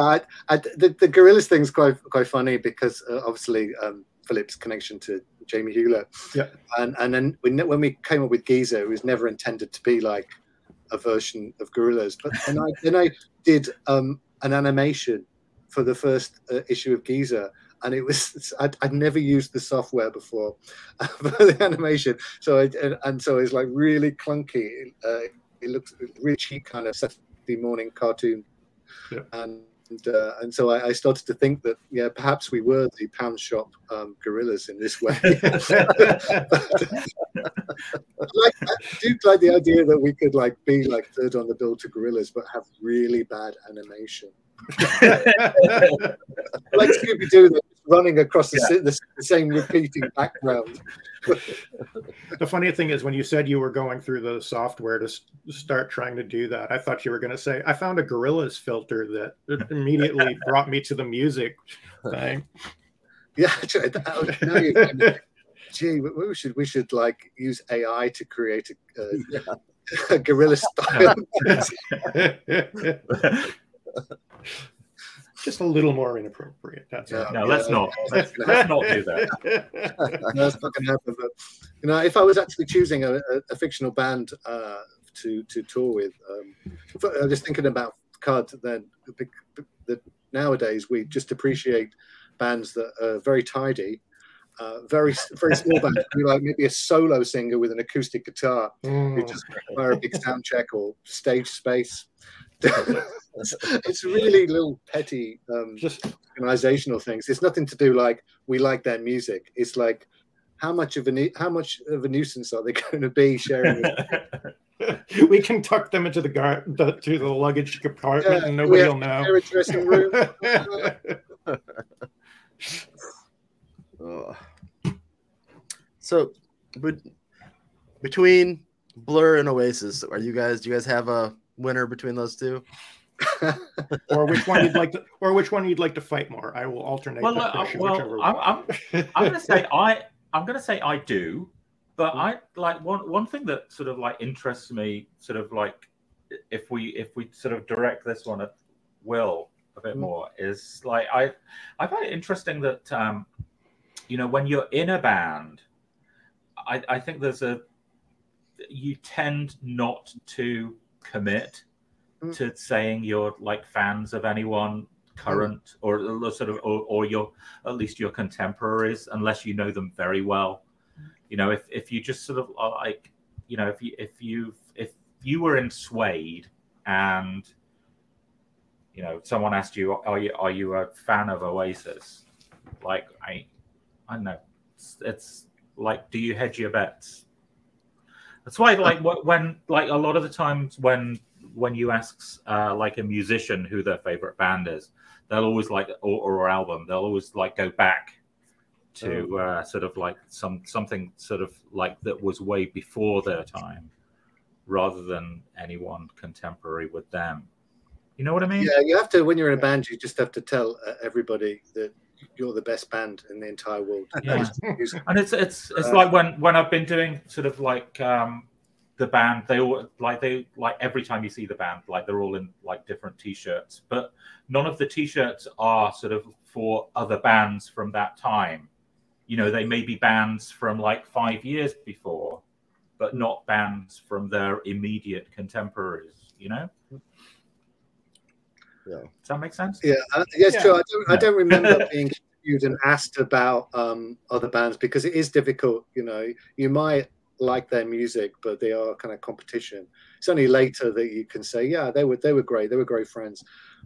I, I, the, the Gorillaz thing's quite quite funny because uh, obviously um, Philip's connection to Jamie Hewlett, yeah, and and then we, when we came up with Geezer, it was never intended to be like a version of Gorillaz. But then I then I did um, an animation for the first uh, issue of Geezer, and it was I'd, I'd never used the software before for the animation, so I, and, and so it's like really clunky. Uh, it looks really cheap, kind of stuff. The morning cartoon, yeah. and uh, and so I, I started to think that yeah, perhaps we were the pound shop um, Gorillaz in this way. but, like, I do like the idea that we could like be like third on the bill to Gorillaz, but have really bad animation, like Scooby Doo running across the, yeah. the, the same repeating background. The funny thing is, when you said you were going through the software to s- start trying to do that, I thought you were going to say, I found a Gorillaz filter that immediately brought me to the music thing. Yeah, actually, that, now you I mean, gee, we should, we should like use A I to create a, uh, yeah. a Gorillaz style. Just a little more inappropriate. That's yeah, no, yeah. let's not. Let's, let's not do that. No, that's not going to happen. But, you know, if I was actually choosing a, a, a fictional band uh, to to tour with, um, I was just thinking about Cud. Then that nowadays we just appreciate bands that are very tidy, uh, very very small bands. Like maybe a solo singer with an acoustic guitar mm. who just require a big sound check or stage space. It's really little petty um, just organizational things. It's nothing to do like we like their music. It's like how much of a nu- how much of a nuisance are they going to be sharing? With- we can tuck them into the, gar- the to the luggage compartment, yeah, and nobody will know. Their dressing room. oh. So, but between Blur and Oasis, are you guys? Do you guys have a winner between those two? or which one you'd like to or which one you'd like to fight more? I will alternate. Well, uh, well I'm, I'm, I'm gonna say I I'm gonna say I do, but I like one one thing that sort of like interests me, sort of like if we if we sort of direct this one at Will, a bit more is like I I find it interesting that um, you know, when you're in a band, I, I think there's a you tend not to commit mm. to saying you're like fans of anyone current mm. or sort of or, or your at least your contemporaries unless you know them very well. Mm. You know, if if you just sort of like you know if you if you if you were in Suede and you know someone asked you are you are you a fan of Oasis, like I I don't know it's, it's like do you hedge your bets? That's why, like, when, like, a lot of the times when when you ask, uh, like, a musician who their favorite band is, they'll always, like, or, or album, they'll always, like, go back to uh, sort of, like, some something sort of, like, that was way before their time rather than anyone contemporary with them. You know what I mean? Yeah, you have to, when you're in a band, you just have to tell uh, everybody that you're the best band in the entire world. Yeah. And it's it's it's uh, like when, when I've been doing sort of like um, the band, they all like they like every time you see the band, like they're all in like different T-shirts, but none of the T-shirts are sort of for other bands from that time. You know, they may be bands from like five years before, but not bands from their immediate contemporaries. You know. Yeah. Does that make sense? Yeah. Uh, yes, yeah. Joe, I don't, I don't remember being interviewed and asked about um, other bands because it is difficult. You know, you might like their music, but they are kind of competition. It's only later that you can say, yeah, they were they were great. They were great friends.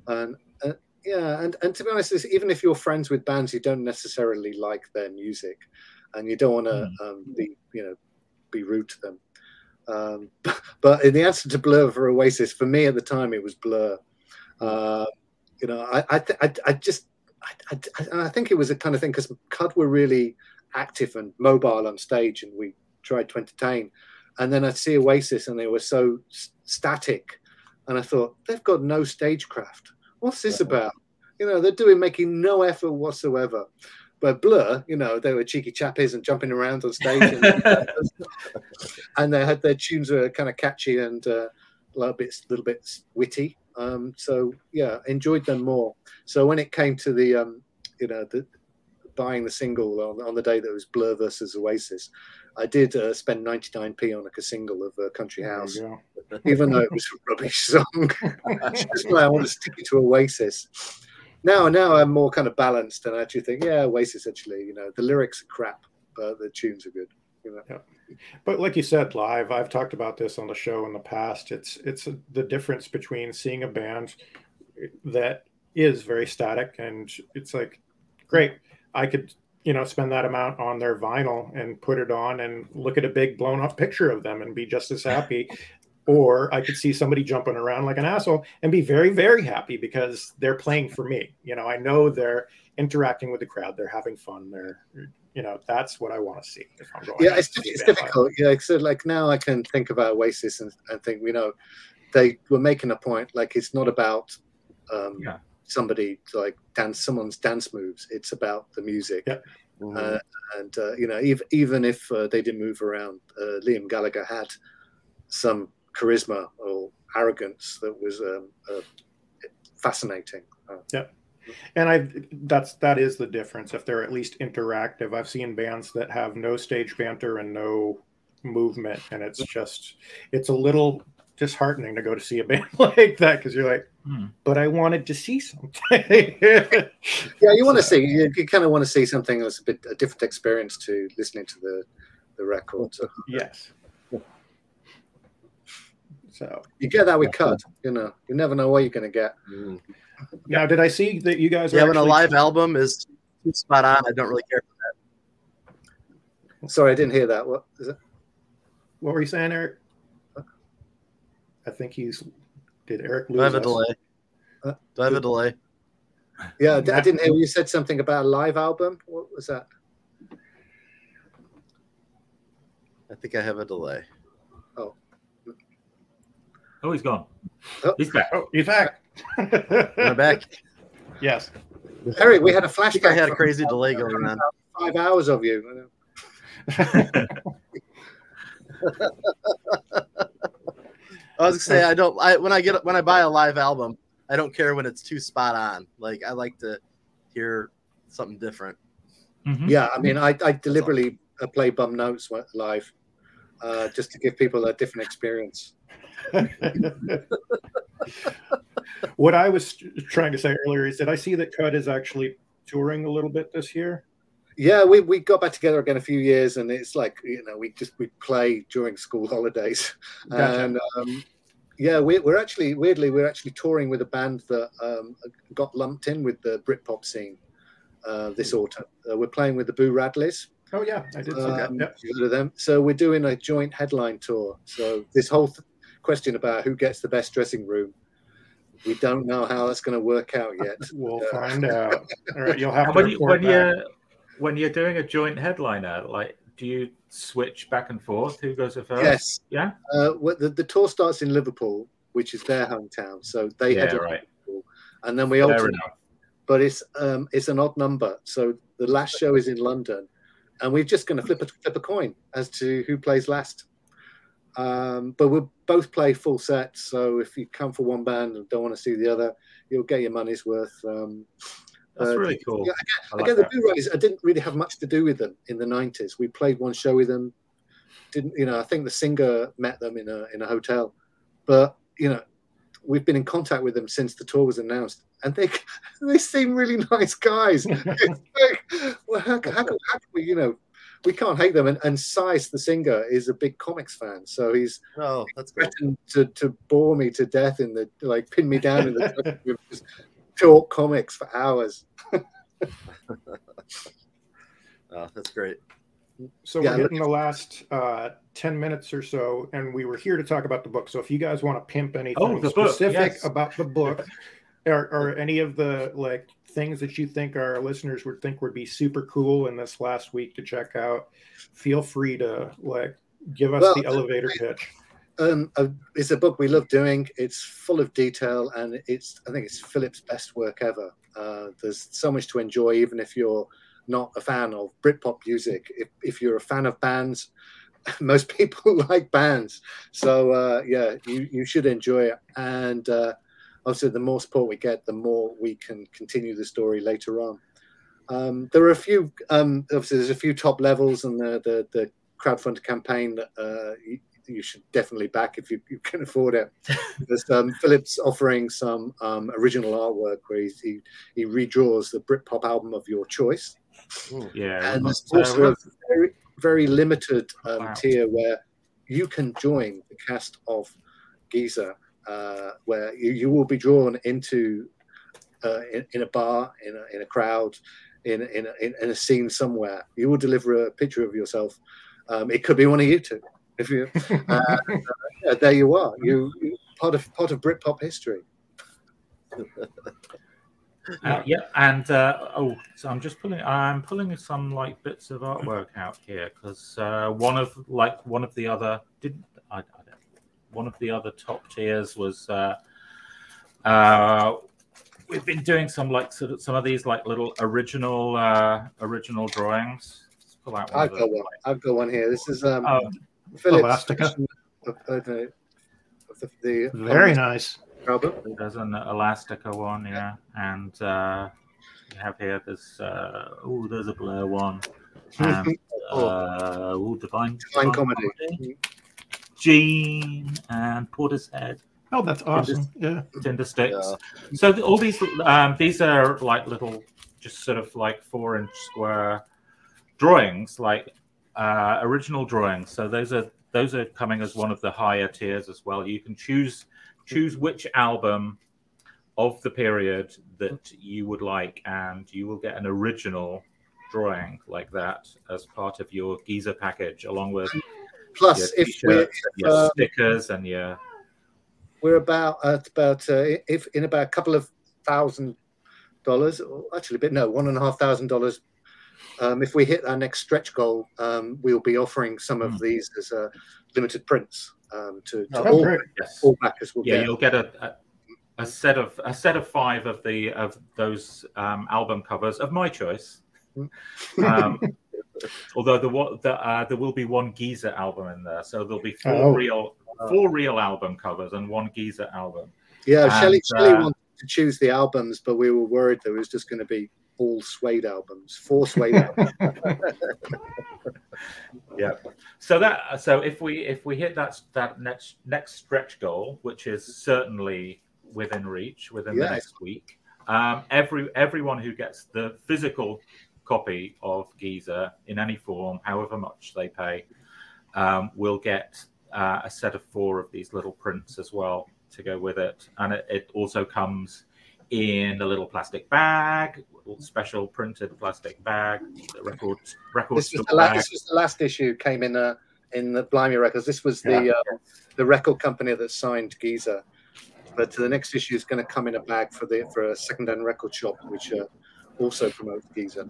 And uh, yeah, and, and to be honest, even if you're friends with bands, you don't necessarily like their music, and you don't want to mm. um, be you know be rude to them. Um, but, but in the answer to Blur for Oasis, for me at the time, it was Blur. Uh, you know, I I, th- I, I just I, I, I think it was a kind of thing because Cud were really active and mobile on stage, and we tried to entertain. And then I'd see Oasis, and they were so s- static, and I thought they've got no stagecraft. What's this about? You know, they're doing making no effort whatsoever. But Blur, you know, they were cheeky chappies and jumping around on stage, and, and they had their tunes were kind of catchy and uh, a little bit little bit witty. Um, so yeah, enjoyed them more. So when it came to the, um, you know, the buying the single on, on the day that it was Blur versus Oasis, I did uh, spend ninety-nine p on like a single of uh, Country House, even though it was a rubbish song. Just like I want to stick it to Oasis. Now, now I'm more kind of balanced, and I actually think, yeah, Oasis actually, you know, the lyrics are crap, but the tunes are good. You know? Yeah. But like you said, live, I've talked about this on the show in the past. It's it's the difference between seeing a band that is very static and it's like, great, I could, you know, spend that amount on their vinyl and put it on and look at a big blown up picture of them and be just as happy. Or I could see somebody jumping around like an asshole and be very, very happy because they're playing for me. You know, I know they're interacting with the crowd. They're having fun. They're, you know, that's what I want to see. If I'm going yeah, it's, it's difficult. Yeah, so like now I can think about Oasis and, and think, you know, they were making a point. Like it's not about um, yeah. somebody like dance, someone's dance moves. It's about the music. Yeah. Mm-hmm. Uh, and, uh, you know, even, even if uh, they didn't move around, uh, Liam Gallagher had some charisma or arrogance that was um, uh, fascinating. Uh, yeah, and I that's that is the difference. If they're at least interactive, I've seen bands that have no stage banter and no movement, and it's just it's a little disheartening to go to see a band like that because you're like, hmm. but I wanted to see something. yeah, you want to so. see you, you kind of want to see something that's a bit a different experience to listening to the the record. Yes. So you get that with Cud, you know. You never know what you're going to get. Mm. Now, did I see that you guys? Yeah, when a live t- album is spot on, I don't really care for that. Sorry, I didn't hear that. What is it? What were you saying, Eric? I think he's. Did Eric lose? Do I have us? a delay? Uh, do I have a delay? Yeah, I didn't hear you said something about a live album. What was that? I think I have a delay. Oh. Oh, he's gone. Oh. He's back. Oh, he's back. We're back. Yes. Harry, we had a flashback. I, think I had a crazy from, delay going on. Five hours of you. I was gonna say I don't. I when I get when I buy a live album, I don't care when it's too spot on. Like, I like to hear something different. Mm-hmm. Yeah, I mean, I, I deliberately play bum notes live uh, just to give people a different experience. What I was trying to say earlier is that I see that Cud is actually touring a little bit this year. Yeah, we, we got back together again a few years, and it's like, you know, we just we play during school holidays. Gotcha. And um, yeah, we, we're actually, weirdly, we're actually touring with a band that um, got lumped in with the Britpop scene uh, this autumn. Uh, we're playing with the Boo Radleys. Oh, yeah, I did see um, that. Yeah. Them. So we're doing a joint headline tour. So this whole th- question about who gets the best dressing room, we don't know how that's going to work out yet. We'll uh, find out. All right, you'll have to report back. When you're doing a joint headliner, like, do you switch back and forth? Who goes first? Yes. Yeah. Uh, well, the, the tour starts in Liverpool, which is their hometown, so they yeah, headline right. Liverpool, and then we alternate. But it's um, it's an odd number. So the last show is in London, and we're just going to flip a flip a coin as to who plays last. Um, but we'll both play full sets. So if you come for one band and don't want to see the other, you'll get your money's worth. Um, That's uh, really cool. Yeah, I get, I like I get the Blu-rays. I didn't really have much to do with them in the nineties. We played one show with them. Didn't you know? I think the singer met them in a in a hotel, but you know, we've been in contact with them since the tour was announced, and they they seem really nice guys. It's like, well, how, how, how can we? You know, we can't hate them. And, and Sice, the singer, is a big comics fan, so he's oh, that's threatened cool. to to bore me to death in the like pin me down in the. Talk comics for hours. Oh, that's great. So yeah, we're hitting the last uh, ten minutes or so, and we were here to talk about the book. So if you guys want to pimp anything oh, specific yes. about the book, or, or any of the like things that you think our listeners would think would be super cool in this last week to check out, feel free to like give us well, the elevator I- pitch. Um, uh, it's a book we love doing. It's full of detail, and it's I think it's Philip's best work ever. Uh, there's so much to enjoy, even if you're not a fan of Britpop music. If, if you're a fan of bands, most people like bands. So, uh, yeah, you, you should enjoy it. And uh, obviously, the more support we get, the more we can continue the story later on. Um, there are a few, um, obviously, there's a few top levels and the, the, the crowdfunded campaign that uh, you, you should definitely back if you, you can afford it. um, Philip's offering some um, original artwork where he, he he redraws the Britpop album of your choice. Ooh, yeah, and there's also a very, very limited um, wow. tier where you can join the cast of Geezer, uh, where you, you will be drawn into uh, in, in a bar, in a, in a crowd, in in a, in a scene somewhere. You will deliver a picture of yourself. Um, it could be one of you two. If you, uh, uh, there you are. You, you part of part of Britpop history. uh, yeah, and uh, oh, so I'm just pulling. I'm pulling some like bits of artwork out here because uh, one of like one of the other didn't. I, I don't, one of the other top tiers was. Uh, uh, we've been doing some like sort of some of these like little original uh, original drawings. Let's pull out one I've got those, one. Like, I've got one here. This is um. um Philip's Elastica. Of, uh, the, the, the Very album. Nice. There's an Elastica one, yeah. yeah. And uh, you have here this, uh, oh, there's a Blur one. And, uh, ooh, Divine, Divine, Divine Comedy. Comedy. Gene and Porter's Head. Oh, that's awesome. Tinder, yeah. Tinder Sticks. Yeah. So the, all these, um, these are like little, just sort of like four inch square drawings, like. Uh, original drawings. So those are those are coming as one of the higher tiers as well. You can choose choose which album of the period that you would like, and you will get an original drawing like that as part of your Geezer package, along with plus your if we're, your um, stickers and your. We're about at about uh, if in about a couple of thousand dollars, or actually, but no, one and a half thousand dollars. Um, if we hit our next stretch goal, um, we'll be offering some of mm. these as uh, limited prints um, to, to oh, all, yes. all backers. Will yeah, get. You'll get a, a, a set of a set of five of the of those um, album covers of my choice. um, although the, the, uh, there will be one Geezer album in there, so there'll be four oh. real four real album covers and one Geezer album. Yeah, and, Shelley, Shelley uh, wants to choose the albums, but we were worried that it was just going to be all Suede albums, four Suede albums. Yeah. So that so if we if we hit that that next next stretch goal, which is certainly within reach within yes. the next week, um, every everyone who gets the physical copy of Geezer in any form, however much they pay, um, will get uh, a set of four of these little prints as well to go with it, and it, it also comes in a little plastic bag, special printed plastic bag. The record, record. This was the, la- this was the last issue. Came in uh, in the Blimey Records. This was the yeah. uh, the record company that signed Geezer. But the next issue is going to come in a bag for the for a second-hand record shop, which uh, also promotes Geezer.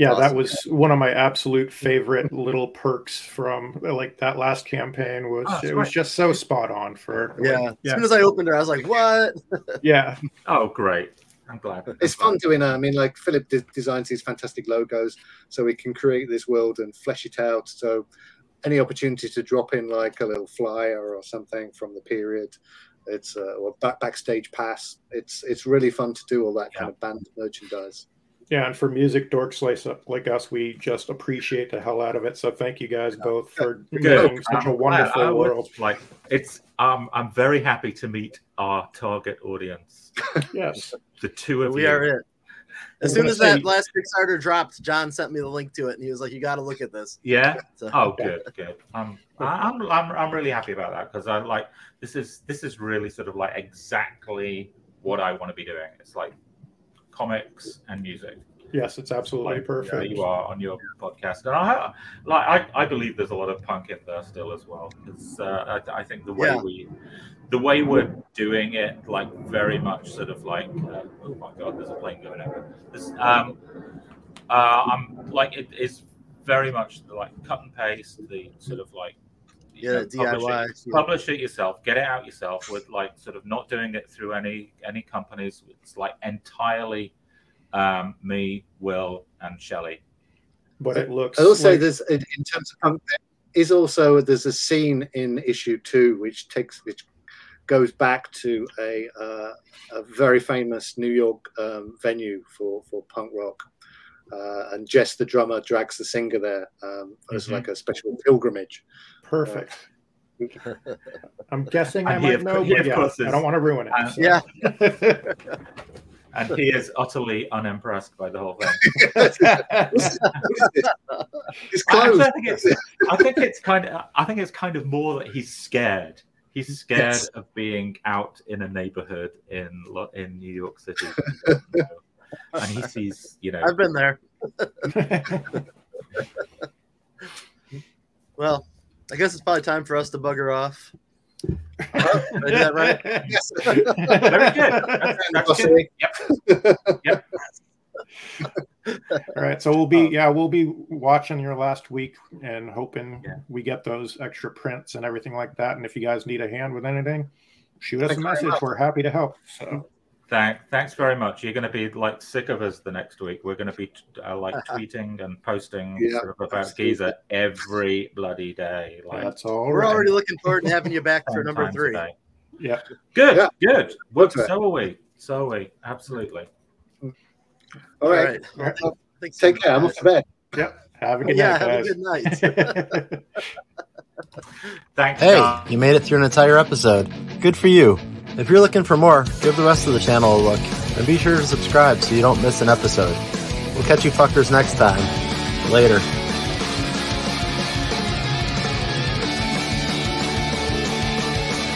Yeah, that was one of my absolute favorite little perks from like that last campaign was oh, it right. was just so spot on for yeah. Like, yeah. As soon as I opened her, I was like, "What?" Yeah. Oh, great! I'm glad. It's fun doing that. I mean, like Philip de- designs these fantastic logos, so we can create this world and flesh it out. So, any opportunity to drop in like a little flyer or something from the period, it's uh, or back backstage pass. It's it's really fun to do all that yeah. kind of band merchandise. Yeah, and for music dorks like us, we just appreciate the hell out of it. So thank you guys both for doing such a wonderful would, world. Like it's, um, I'm very happy to meet our target audience. Yes, the two of we you. We are it. As soon as that say, last Kickstarter dropped, John sent me the link to it, and he was like, "You got to look at this." Yeah. So, oh, good, good. Um, I'm, I'm, I'm really happy about that because I like this is this is really sort of like exactly what I want to be doing. It's like comics and music. Yes, it's absolutely like, perfect. Yeah, you are on your podcast, and I like I, I believe there's a lot of punk in there still as well. Because uh, I, I think the way yeah. we, the way we're doing it, like very much sort of like uh, oh my god, there's a plane going over. This, um, uh, I'm like it is very much the, like cut and paste, the sort of like yeah know, D I Y. Publish it, yeah. publish it yourself, get it out yourself, with like sort of not doing it through any any companies. It's like entirely. Um, me, Will, and Shelley. But it looks. Also, like... there's in, in terms of um, is also there's a scene in issue two which takes which goes back to a uh, a very famous New York um, venue for for punk rock, uh, and Jess the drummer drags the singer there um, as mm-hmm. like a special pilgrimage. Perfect. Uh, I'm guessing and I might have, know. But yeah, I don't want to ruin it. Um, so. Yeah. And he is utterly unimpressed by the whole thing. It's close. I think it's, I think it's kind of. I think it's kind of more that he's scared. He's scared yes. of being out in a neighborhood in in New York City, you know, and he sees. You know, I've been there. Well, I guess it's probably time for us to bugger off. Oh, did I do that right? Yes. Very good. That's, that's good. Yep. Yep. All right. So we'll be yeah we'll be watching your last week and hoping yeah. we get those extra prints and everything like that. And if you guys need a hand with anything, shoot us thanks a message. We're happy to help. So. Thanks. Thanks very much. You're going to be like sick of us the next week. We're going to be uh, like tweeting and posting yeah, sort of about Geezer every bloody day. Like, that's all. We're right. already looking forward to having you back for number three. Today. Yeah. Good. Yeah. Good. Well, so are we. So are we. Absolutely. All right. All right. Well, thanks, take so care. I'm off to bed. Yep. Have a good yeah, night. Have guys. a good night. Thanks. Hey, John. You made it through an entire episode. Good for you. If you're looking for more, give the rest of the channel a look, and be sure to subscribe so you don't miss an episode. We'll catch you fuckers next time. Later.